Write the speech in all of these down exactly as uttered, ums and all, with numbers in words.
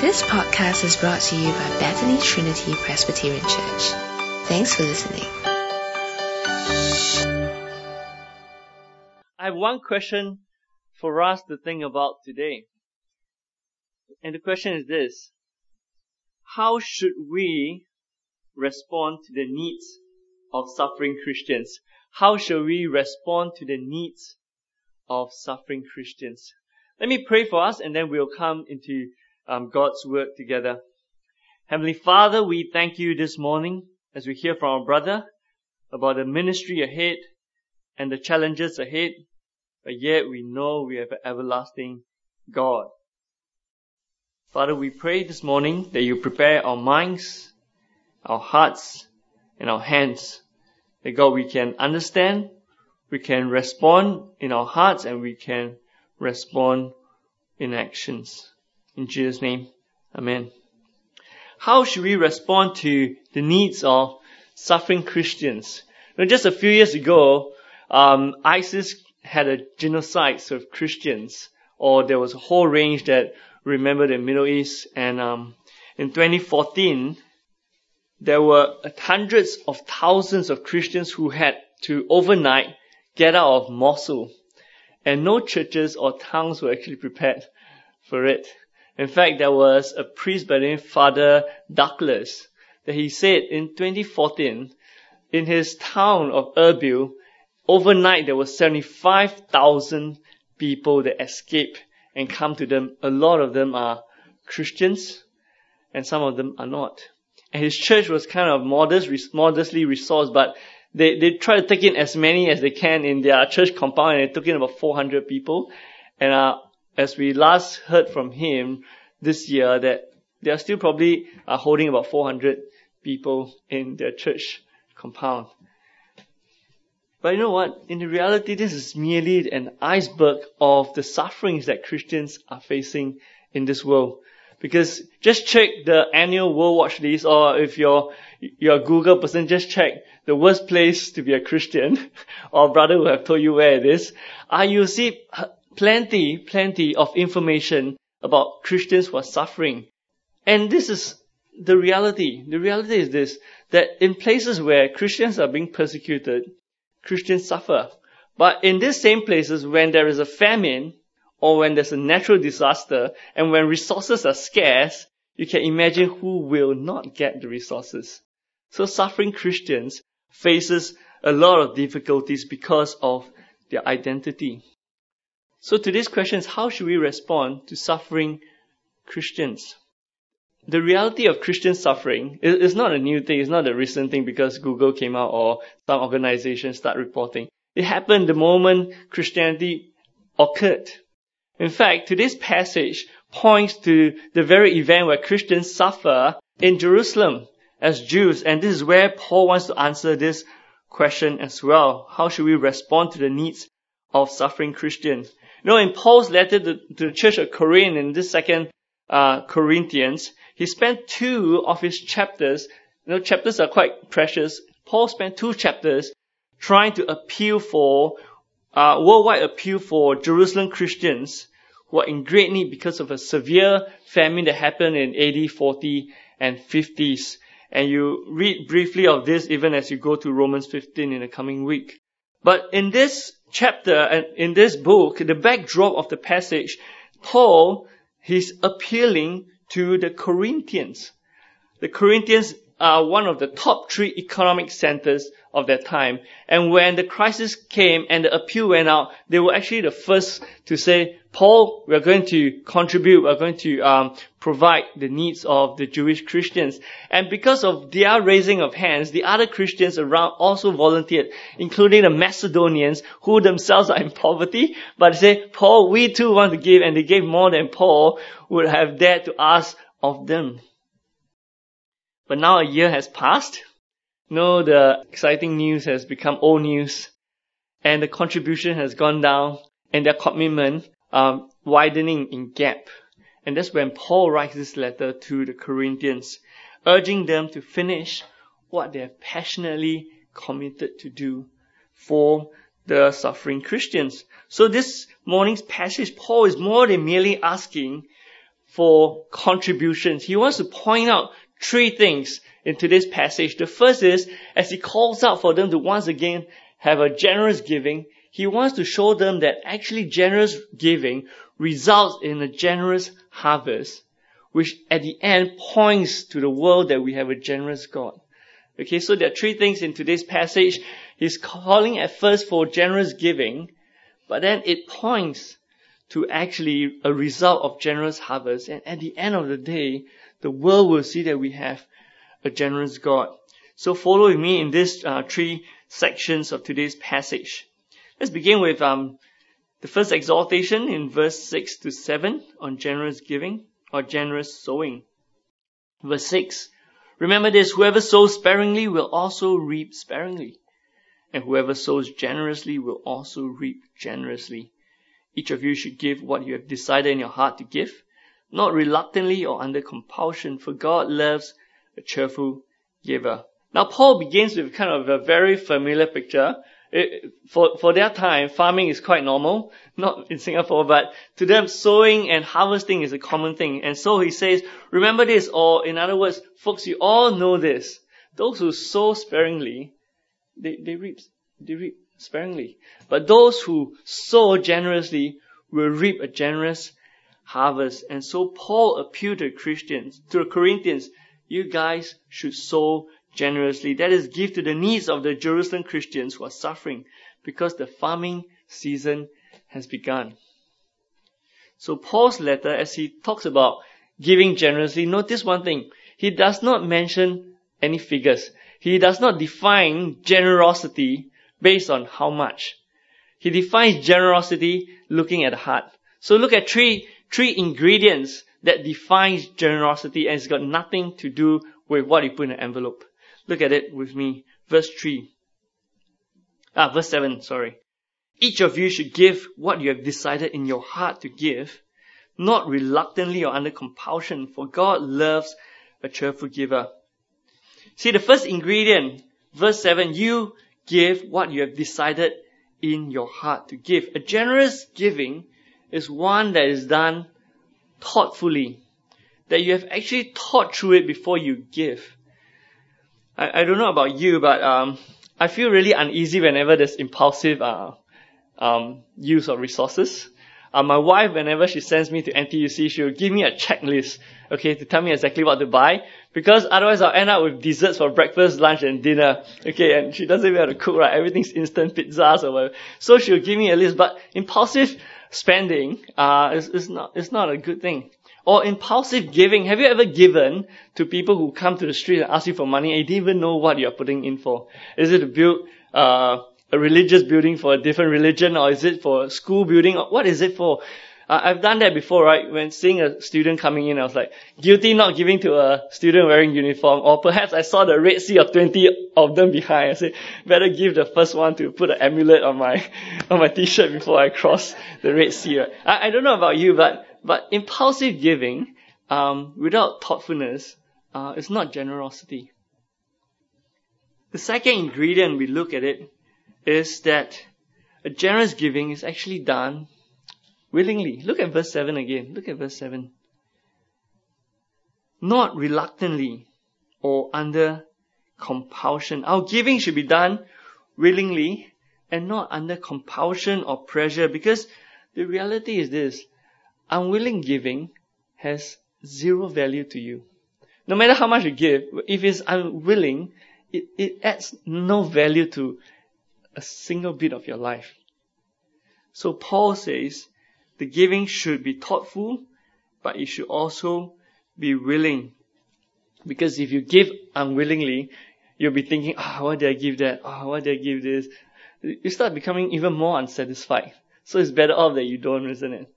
This podcast is brought to you by Bethany Trinity Presbyterian Church. Thanks for listening. I have one question for us to think about today. And the question is this: how should we respond to the needs of suffering Christians? How shall we respond to the needs of suffering Christians? Let me pray for us, and then we'll come into um, God's Word together. Heavenly Father, we thank you this morning as we hear from our brother about the ministry ahead and the challenges ahead, but yet we know we have an everlasting God. Father, we pray this morning that you prepare our minds, our hearts, and our hands, that God, we can understand, we can respond in our hearts, and we can respond in actions. In Jesus' name, amen. How should we respond to the needs of suffering Christians? You know, just a few years ago, um, ISIS had a genocide of Christians, or there was a whole range that remembered the Middle East. And um, in twenty fourteen, there were hundreds of thousands of Christians who had to overnight get out of Mosul. And no churches or towns were actually prepared for it. In fact, there was a priest by the name of Father Douglas that he said in twenty fourteen, in his town of Erbil, overnight there were seventy-five thousand people that escaped and come to them. A lot of them are Christians and some of them are not. And his church was kind of modest, modestly resourced, but They they try to take in as many as they can in their church compound, and they took in about four hundred people. And uh, as we last heard from him this year, that they are still probably uh, holding about four hundred people in their church compound. But you know what? In reality, this is merely an iceberg of the sufferings that Christians are facing in this world. Because just check the annual World Watch List, or if you're, you're a Google person, just check the worst place to be a Christian, or brother will have told you where it is. Uh, you'll see plenty, plenty of information about Christians who are suffering. And this is the reality. The reality is this, that in places where Christians are being persecuted, Christians suffer. But in these same places, when there is a famine, or when there's a natural disaster, and when resources are scarce, you can imagine who will not get the resources. So suffering Christians faces a lot of difficulties because of their identity. So today's question is, how should we respond to suffering Christians? The reality of Christian suffering is not a new thing. It's not a recent thing because Google came out or some organizations start reporting. It happened the moment Christianity occurred. In fact, today's passage points to the very event where Christians suffer in Jerusalem as Jews. And this is where Paul wants to answer this question as well. How should we respond to the needs of suffering Christians? You know, in Paul's letter to, to the church of Corinth, in this second uh, Corinthians, he spent two of his chapters. You know, chapters are quite precious. Paul spent two chapters trying to appeal for Uh, worldwide appeal for Jerusalem Christians who are in great need because of a severe famine that happened in A D forty and fifties. And you read briefly of this even as you go to Romans fifteen in the coming week. But in this chapter and in this book, the backdrop of the passage, Paul, he's appealing to the Corinthians. The Corinthians are one of the top three economic centers of their time. And when the crisis came and the appeal went out, they were actually the first to say, Paul, we are going to contribute, we are going to um, provide the needs of the Jewish Christians. And because of their raising of hands, the other Christians around also volunteered, including the Macedonians, who themselves are in poverty, but they say, Paul, we too want to give, and they gave more than Paul would have dared to ask of them. But now a year has passed. No, the exciting news has become old news, and the contribution has gone down, and their commitment um, widening in gap. And that's when Paul writes this letter to the Corinthians, urging them to finish what they have passionately committed to do for the suffering Christians. So this morning's passage, Paul is more than merely asking for contributions. He wants to point out three things in today's passage. The first is, as he calls out for them to once again have a generous giving, he wants to show them that actually generous giving results in a generous harvest, which at the end points to the world that we have a generous God. Okay, so there are three things in today's passage. He's calling at first for generous giving, but then it points to actually a result of generous harvest. And at the end of the day, the world will see that we have a generous God. So follow with me in these uh, three sections of today's passage. Let's begin with um the first exhortation in verse six to seven on generous giving or generous sowing. Verse six, remember this, whoever sows sparingly will also reap sparingly, and whoever sows generously will also reap generously. Each of you should give what you have decided in your heart to give, not reluctantly or under compulsion, for God loves a cheerful giver. Now Paul begins with kind of a very familiar picture. It, for, for their time, farming is quite normal, not in Singapore, but to them, sowing and harvesting is a common thing. And so he says, remember this, or in other words, folks, you all know this. Those who sow sparingly, they, they reap, they reap sparingly. But those who sow generously will reap a generous harvest. And so Paul appealed to Christians, to the Corinthians, you guys should sow generously, that is, give to the needs of the Jerusalem Christians who are suffering because the farming season has begun. So Paul's letter, as he talks about giving generously, notice one thing. He does not mention any figures. He does not define generosity based on how much. He defines generosity looking at the heart. So look at three, three ingredients that defines generosity, and it's got nothing to do with what you put in an envelope. Look at it with me. Verse three. Ah, verse seven, sorry. Each of you should give what you have decided in your heart to give, not reluctantly or under compulsion, for God loves a cheerful giver. See, the first ingredient, verse seven, you give what you have decided in your heart to give. A generous giving is one that is done thoughtfully, that you have actually thought through it before you give. I, I don't know about you, but um, I feel really uneasy whenever there's impulsive uh, um, use of resources. Uh, my wife, whenever she sends me to N T U C, she'll give me a checklist, okay, to tell me exactly what to buy, because otherwise I'll end up with desserts for breakfast, lunch, and dinner, okay, and she doesn't even have to cook, right? Everything's instant pizzas or whatever. So she'll give me a list, but impulsive spending uh, is, is not, it's not a good thing. Or impulsive giving. Have you ever given to people who come to the street and ask you for money and you didn't even know what you're putting in for? Is it to build uh, a religious building for a different religion, or is it for a school building? Or what is it for? Uh, I've done that before, right? When seeing a student coming in, I was like, guilty not giving to a student wearing uniform. Or perhaps I saw the Red Sea of twenty of them behind. I said, better give the first one to put an amulet on my on my t-shirt before I cross the Red Sea. Right? I, I don't know about you, but But impulsive giving, um, without thoughtfulness, uh, is not generosity. The second ingredient we look at it is that a generous giving is actually done willingly. Look at verse seven again. Look at verse seven. Not reluctantly or under compulsion. Our giving should be done willingly and not under compulsion or pressure, because the reality is this. Unwilling giving has zero value to you. No matter how much you give, if it's unwilling, it, it adds no value to a single bit of your life. So Paul says the giving should be thoughtful, but it should also be willing. Because if you give unwillingly, you'll be thinking, ah, oh, why did I give that? Ah, oh, why did I give this? You start becoming even more unsatisfied. So it's better off that you don't, isn't it?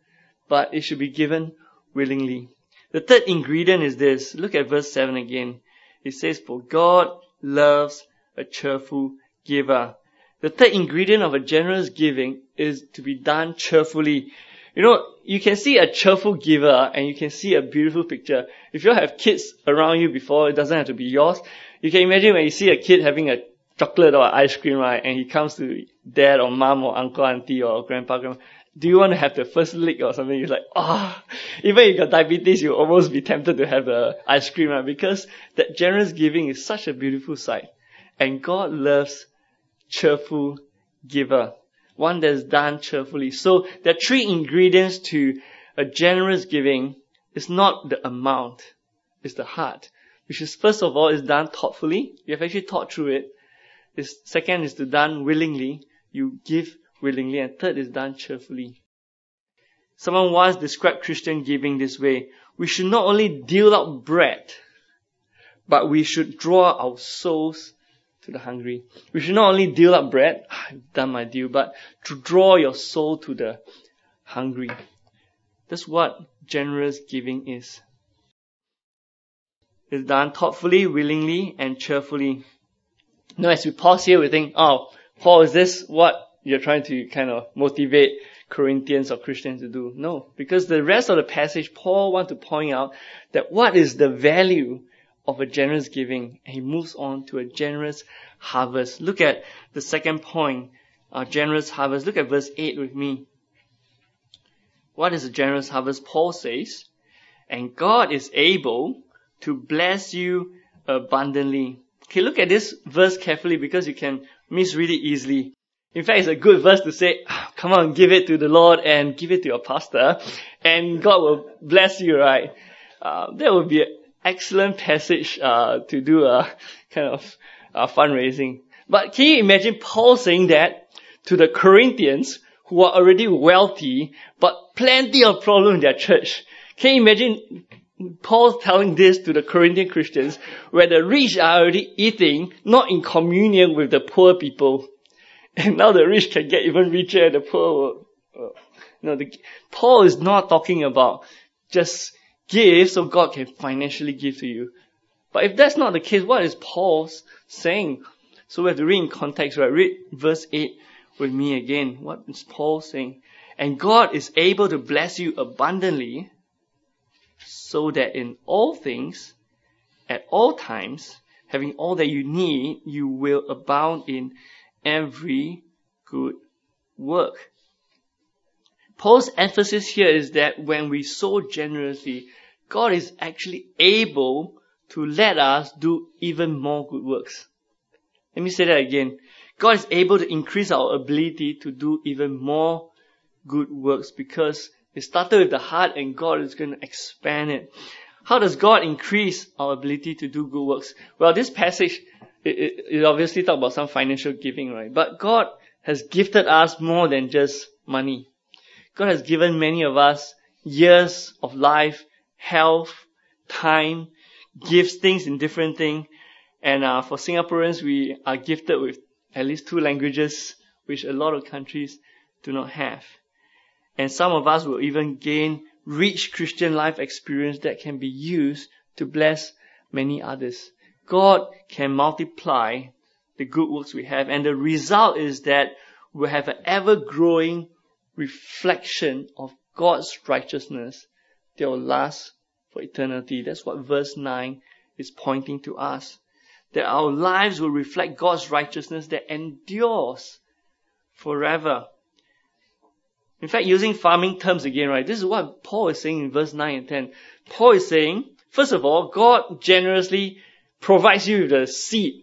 But it should be given willingly. The third ingredient is this. Look at verse seven again. It says, for God loves a cheerful giver. The third ingredient of a generous giving is to be done cheerfully. You know, you can see a cheerful giver and you can see a beautiful picture. If you have kids around you before, it doesn't have to be yours. You can imagine when you see a kid having a chocolate or ice cream, right? And he comes to dad or mom or uncle, auntie or grandpa, grandma. do you want to have the first lick or something? It's like, ah, oh. Even if you got diabetes, you'll almost be tempted to have the ice cream, right? Because that generous giving is such a beautiful sight. And God loves cheerful giver, one that's done cheerfully. So there are three ingredients to a generous giving. It's not the amount, it's the heart. Which is, first of all, is done thoughtfully. You have actually thought through it. It's, second is to done willingly. You give willingly. And third is done cheerfully. Someone once described Christian giving this way. We should not only deal out bread, but we should draw our souls to the hungry. We should not only deal out bread, I've done my deal, but to draw your soul to the hungry. That's what generous giving is. It's done thoughtfully, willingly, and cheerfully. Now, as we pause here, we think, oh, Paul, is this what you're trying to kind of motivate Corinthians or Christians to do? No, because the rest of the passage, Paul wants to point out that what is the value of a generous giving? And he moves on to a generous harvest. Look at the second point, a generous harvest. Look at verse eight with me. What is a generous harvest? Paul says, and God is able to bless you abundantly. Okay, look at this verse carefully because you can misread it easily. In fact, it's a good verse to say, come on, give it to the Lord and give it to your pastor and God will bless you, right? Uh, that would be an excellent passage uh, to do a kind of uh, fundraising. But can you imagine Paul saying that to the Corinthians who are already wealthy but plenty of problems in their church? Can you imagine Paul telling this to the Corinthian Christians where the rich are already eating, not in communion with the poor people? And now the rich can get even richer and the poor will... No, the, Paul is not talking about just give so God can financially give to you. But if that's not the case, what is Paul saying? So we have to read in context, right? Read verse eight with me again. What is Paul saying? And God is able to bless you abundantly so that in all things, at all times, having all that you need, you will abound in every good work. Paul's emphasis here is that when we sow generously, God is actually able to let us do even more good works. Let me say that again. God is able to increase our ability to do even more good works because it started with the heart and God is going to expand it. How does God increase our ability to do good works? Well, this passage It, it, it obviously talks about some financial giving, right? But God has gifted us more than just money. God has given many of us years of life, health, time, gifts, things in different things. And uh, for Singaporeans, we are gifted with at least two languages, which a lot of countries do not have. And some of us will even gain rich Christian life experience that can be used to bless many others. God can multiply the good works we have, and the result is that we'll have an ever-growing reflection of God's righteousness that will last for eternity. That's what verse nine is pointing to us, that our lives will reflect God's righteousness that endures forever. In fact, using farming terms again, right? This is what Paul is saying in verse nine and ten. Paul is saying, first of all, God generously provides you with the seed,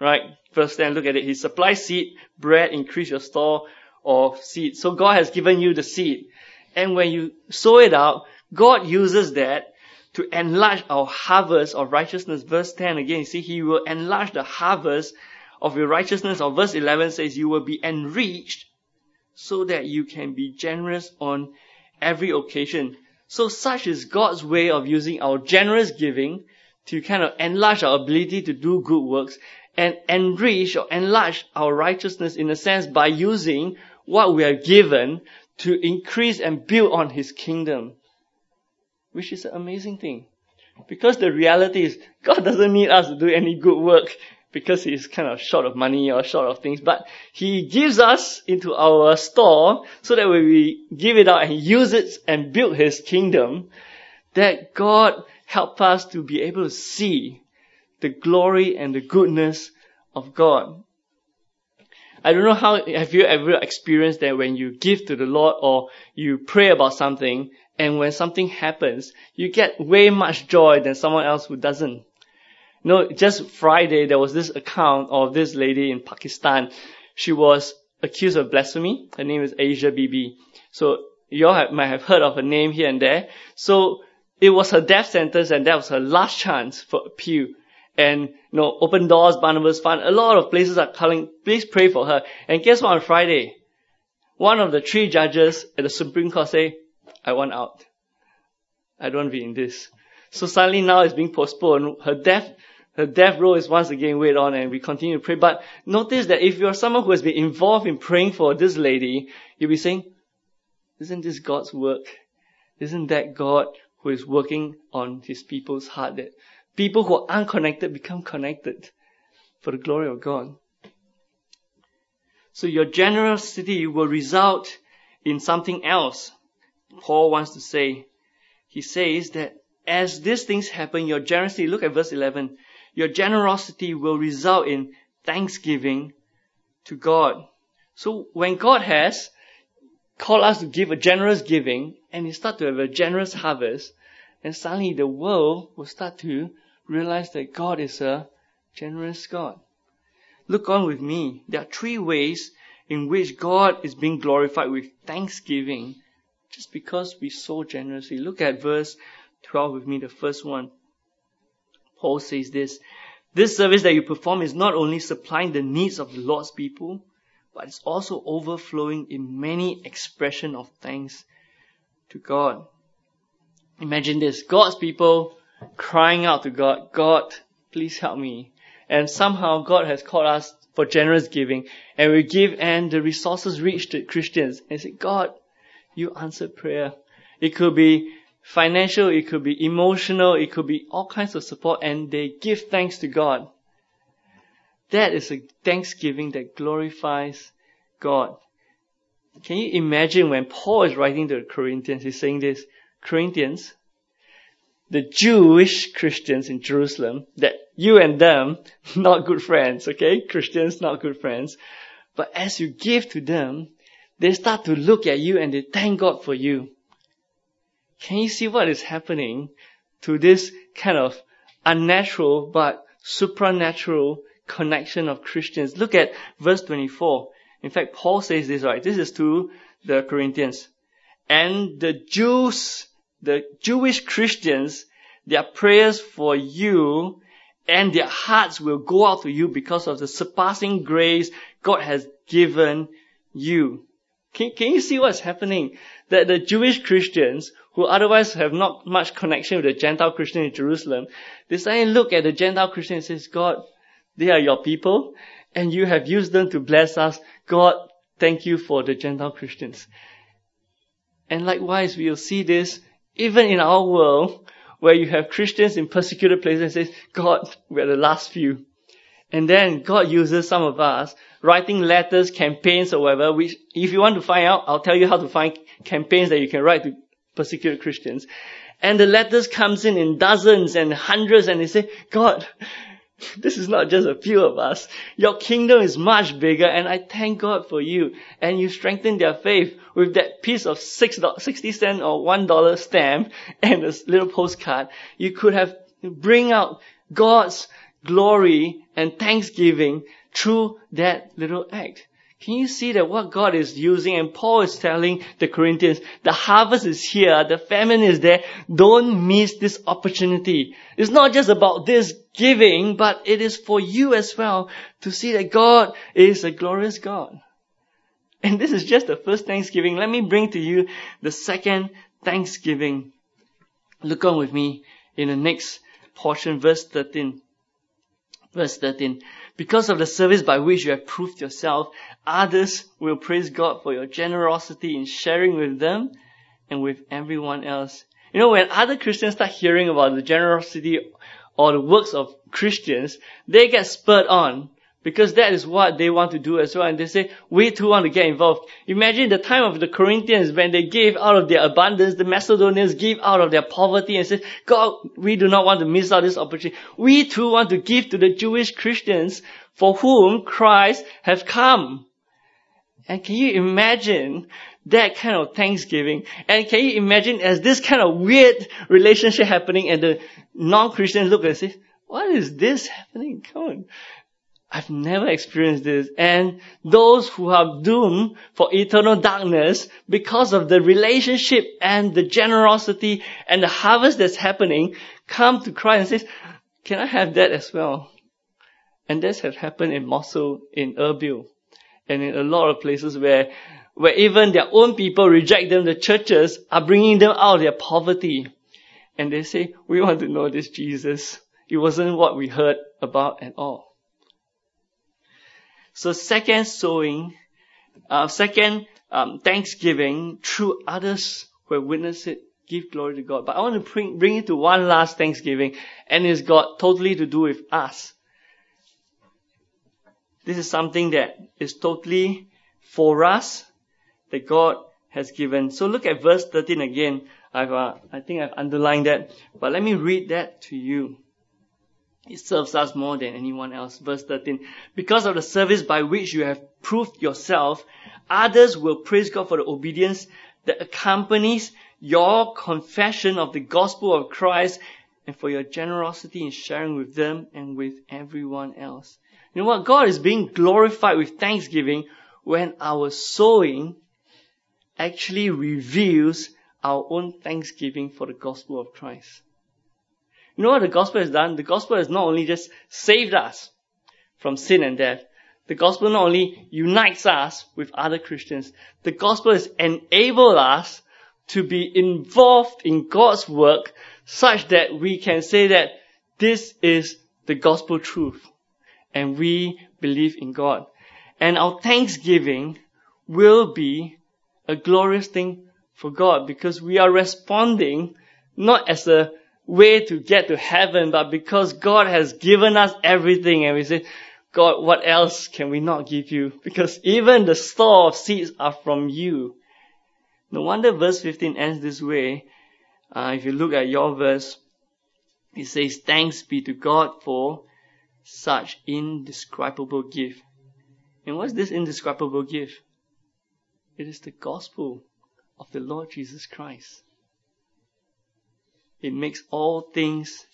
right? First then, look at it. He supplies seed, bread, increase your store of seed. So God has given you the seed. And when you sow it out, God uses that to enlarge our harvest of righteousness. Verse ten again, you see, He will enlarge the harvest of your righteousness. Or verse eleven says, you will be enriched so that you can be generous on every occasion. So such is God's way of using our generous giving to kind of enlarge our ability to do good works and enrich or enlarge our righteousness in a sense by using what we are given to increase and build on His kingdom, which is an amazing thing. Because the reality is God doesn't need us to do any good work because He's kind of short of money or short of things, but He gives us into our store so that when we give it out and use it and build His kingdom, that God help us to be able to see the glory and the goodness of God. I don't know how, have you ever experienced that when you give to the Lord or you pray about something, and when something happens, you get way much joy than someone else who doesn't. No, just Friday, there was this account of this lady in Pakistan. She was accused of blasphemy. Her name is Asia Bibi. So you all have, might have heard of her name here and there. So it was her death sentence, and that was her last chance for appeal. And, you know, Open Doors, Barnabas Fund, a lot of places are calling, please pray for her. And guess what, on Friday, one of the three judges at the Supreme Court say, I want out. I don't want to be in this. So suddenly now it's being postponed. Her death, her death row is once again weighed on, and we continue to pray. But notice that if you're someone who has been involved in praying for this lady, you'll be saying, isn't this God's work? Isn't that God who is working on his people's heart, that people who are unconnected become connected for the glory of God? So your generosity will result in something else. Paul wants to say, he says that as these things happen, your generosity, look at verse eleven, your generosity will result in thanksgiving to God. So when God has called us to give a generous giving, and you start to have a generous harvest, and suddenly the world will start to realize that God is a generous God. Look on with me. There are three ways in which God is being glorified with thanksgiving, just because we sow generously. Look at verse twelve with me, the first one. Paul says this, this service that you perform is not only supplying the needs of the Lord's people, but it's also overflowing in many expressions of thanks to God. Imagine this, God's people crying out to God, God, please help me. And somehow God has called us for generous giving, and we give, and the resources reach the Christians. And say, God, you answered prayer. It could be financial, it could be emotional, it could be all kinds of support, and they give thanks to God. That is a thanksgiving that glorifies God. Can you imagine when Paul is writing to the Corinthians, he's saying this, Corinthians, the Jewish Christians in Jerusalem, that you and them, not good friends, okay? Christians, not good friends. But as you give to them, they start to look at you and they thank God for you. Can you see what is happening to this kind of unnatural but supernatural connection of Christians? Look at verse twenty-four. In fact, Paul says this, right? This is to the Corinthians. And the Jews, the Jewish Christians, their prayers for you and their hearts will go out to you because of the surpassing grace God has given you. Can, can you see what's happening? That the Jewish Christians, who otherwise have not much connection with the Gentile Christian in Jerusalem, they suddenly look at the Gentile Christian and says, God, they are your people, and you have used them to bless us. God, thank you for the Gentile Christians. And likewise, we'll see this even in our world, where you have Christians in persecuted places and says, God, we're the last few. And then God uses some of us, writing letters, campaigns, or whatever, which, if you want to find out, I'll tell you how to find campaigns that you can write to persecuted Christians. And the letters comes in in dozens and hundreds, and they say, God, this is not just a few of us. Your kingdom is much bigger, and I thank God for you. And you strengthen their faith with that piece of six, sixty cent or one dollar stamp and a little postcard. You could have bring out God's glory and thanksgiving through that little act. Can you see that what God is using, and Paul is telling the Corinthians, the harvest is here, the famine is there, don't miss this opportunity. It's not just about this giving, but it is for you as well to see that God is a glorious God. And this is just the first thanksgiving. Let me bring to you the second thanksgiving. Look on with me in the next portion, verse thirteen. Verse thirteen, because of the service by which you have proved yourself, others will praise God for your generosity in sharing with them and with everyone else. You know, when other Christians start hearing about the generosity or the works of Christians, they get spurred on because that is what they want to do as well. And they say, we too want to get involved. Imagine the time of the Corinthians when they gave out of their abundance, the Macedonians gave out of their poverty and said, God, we do not want to miss out this opportunity. We too want to give to the Jewish Christians for whom Christ has come. And can you imagine that kind of thanksgiving? And can you imagine as this kind of weird relationship happening and the non-Christians look and say, what is this happening? Come on. I've never experienced this. And those who are doomed for eternal darkness because of the relationship and the generosity and the harvest that's happening come to Christ and say, can I have that as well? And this has happened in Mosul, in Erbil, and in a lot of places where where even their own people reject them. The churches are bringing them out of their poverty. And they say, we want to know this Jesus. It wasn't what we heard about at all. So second sowing, uh, second um, thanksgiving through others who have witnessed it, give glory to God. But I want to bring, bring it to one last thanksgiving, and it's got totally to do with us. This is something that is totally for us that God has given. So look at verse thirteen again. I've, uh, I think I've underlined that. But let me read that to you. It serves us more than anyone else. Verse thirteen. Because of the service by which you have proved yourself, others will praise God for the obedience that accompanies your confession of the gospel of Christ and for your generosity in sharing with them and with everyone else. You know what? God is being glorified with thanksgiving when our sowing actually reveals our own thanksgiving for the gospel of Christ. You know what the gospel has done? The gospel has not only just saved us from sin and death. The gospel not only unites us with other Christians. The gospel has enabled us to be involved in God's work such that we can say that this is the gospel truth. And we believe in God. And our thanksgiving will be a glorious thing for God because we are responding not as a way to get to heaven, but because God has given us everything. And we say, God, what else can we not give you? Because even the store of seeds are from you. No wonder verse fifteen ends this way. Uh, if you look at your verse, it says, thanks be to God for such indescribable gift. And what's this indescribable gift? It is the gospel of the Lord Jesus Christ. It makes all things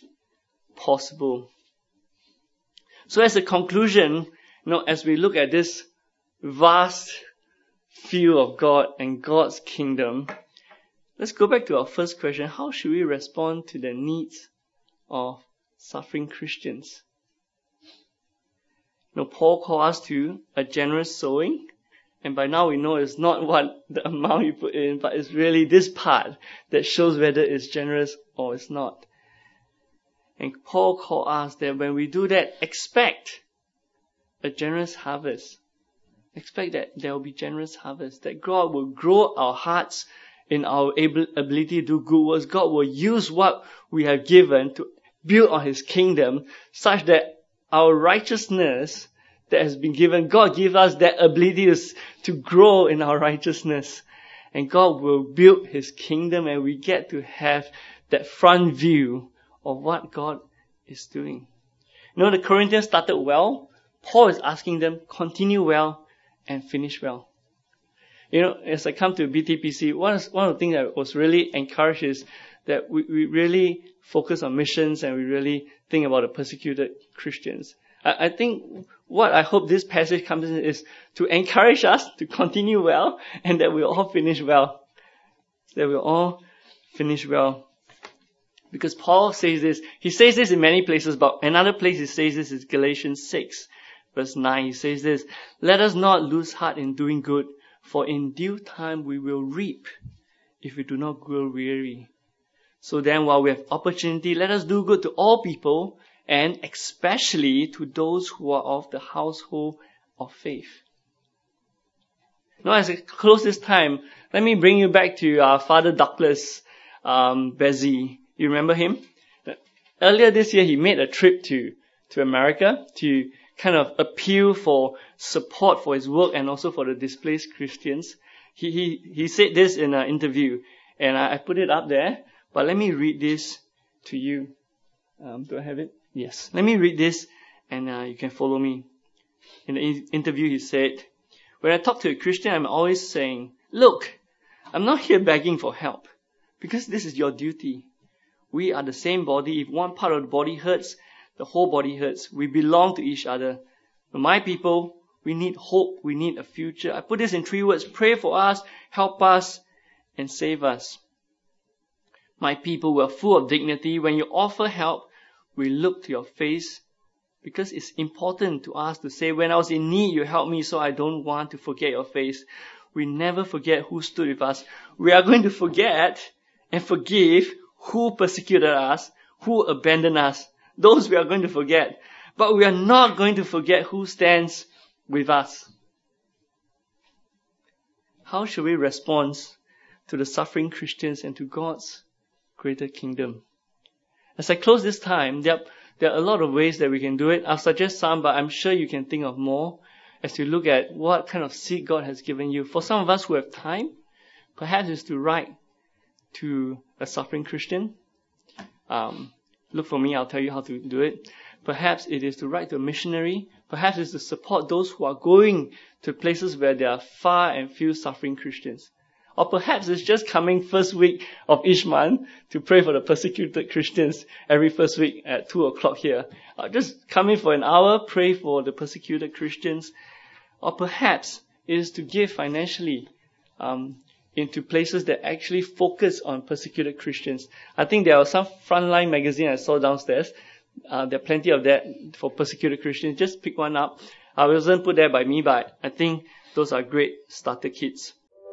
possible. So as a conclusion, you know, as we look at this vast field of God and God's kingdom, let's go back to our first question. How should we respond to the needs of suffering Christians? No, Paul called us to a generous sowing, and by now we know it's not what the amount you put in, but it's really this part that shows whether it's generous or it's not. And Paul called us that when we do that, expect a generous harvest. Expect that there will be generous harvest, that God will grow our hearts in our able, ability to do good works. God will use what we have given to build on His kingdom such that our righteousness that has been given, God give us that ability to grow in our righteousness. And God will build His kingdom and we get to have that front view of what God is doing. You know, the Corinthians started well. Paul is asking them, continue well and finish well. You know, as I come to B T P C, one of, one of the things I was really encouraged is that we, we really focus on missions and we really think about the persecuted Christians. I, I think what I hope this passage comes in is to encourage us to continue well and that we'll all finish well. That we'll all finish well. Because Paul says this. He says this in many places, but another place he says this is Galatians six, verse nine. He says this, let us not lose heart in doing good, for in due time we will reap if we do not grow weary. So then while we have opportunity, let us do good to all people and especially to those who are of the household of faith. Now as I close this time, let me bring you back to uh, Father Douglas um, Bezzi. You remember him? Earlier this year, he made a trip to, to America to kind of appeal for support for his work and also for the displaced Christians. He, he, he said this in an interview and I, I put it up there. But let me read this to you. Um, do I have it? Yes. Let me read this and uh, you can follow me. In the in- interview he said, When I talk to a Christian, I'm always saying, look, I'm not here begging for help, because this is your duty. We are the same body. If one part of the body hurts, the whole body hurts. We belong to each other. For my people, we need hope. We need a future. I put this in three words. Pray for us, help us, and save us. My people were full of dignity. When you offer help, we look to your face, because it's important to us to say, when I was in need, you helped me, so I don't want to forget your face. We never forget who stood with us. We are going to forget and forgive who persecuted us, who abandoned us. Those we are going to forget. But we are not going to forget who stands with us. How should we respond to the suffering Christians and to God's greater kingdom? As I close this time, there are, there are a lot of ways that we can do it. I'll suggest some, but I'm sure you can think of more as you look at what kind of seed God has given you. For some of us who have time, perhaps it's to write to a suffering Christian. Um, look for me, I'll tell you how to do it. Perhaps it is to write to a missionary. Perhaps it is to support those who are going to places where there are far and few suffering Christians. Or perhaps it's just coming first week of each month to pray for the persecuted Christians every first week at two o'clock here. Or just come in for an hour, pray for the persecuted Christians. Or perhaps it is to give financially um, into places that actually focus on persecuted Christians. I think there are some Frontline magazine I saw downstairs. Uh, there are plenty of that for persecuted Christians. Just pick one up. I wasn't put there by me, but I think those are great starter kits.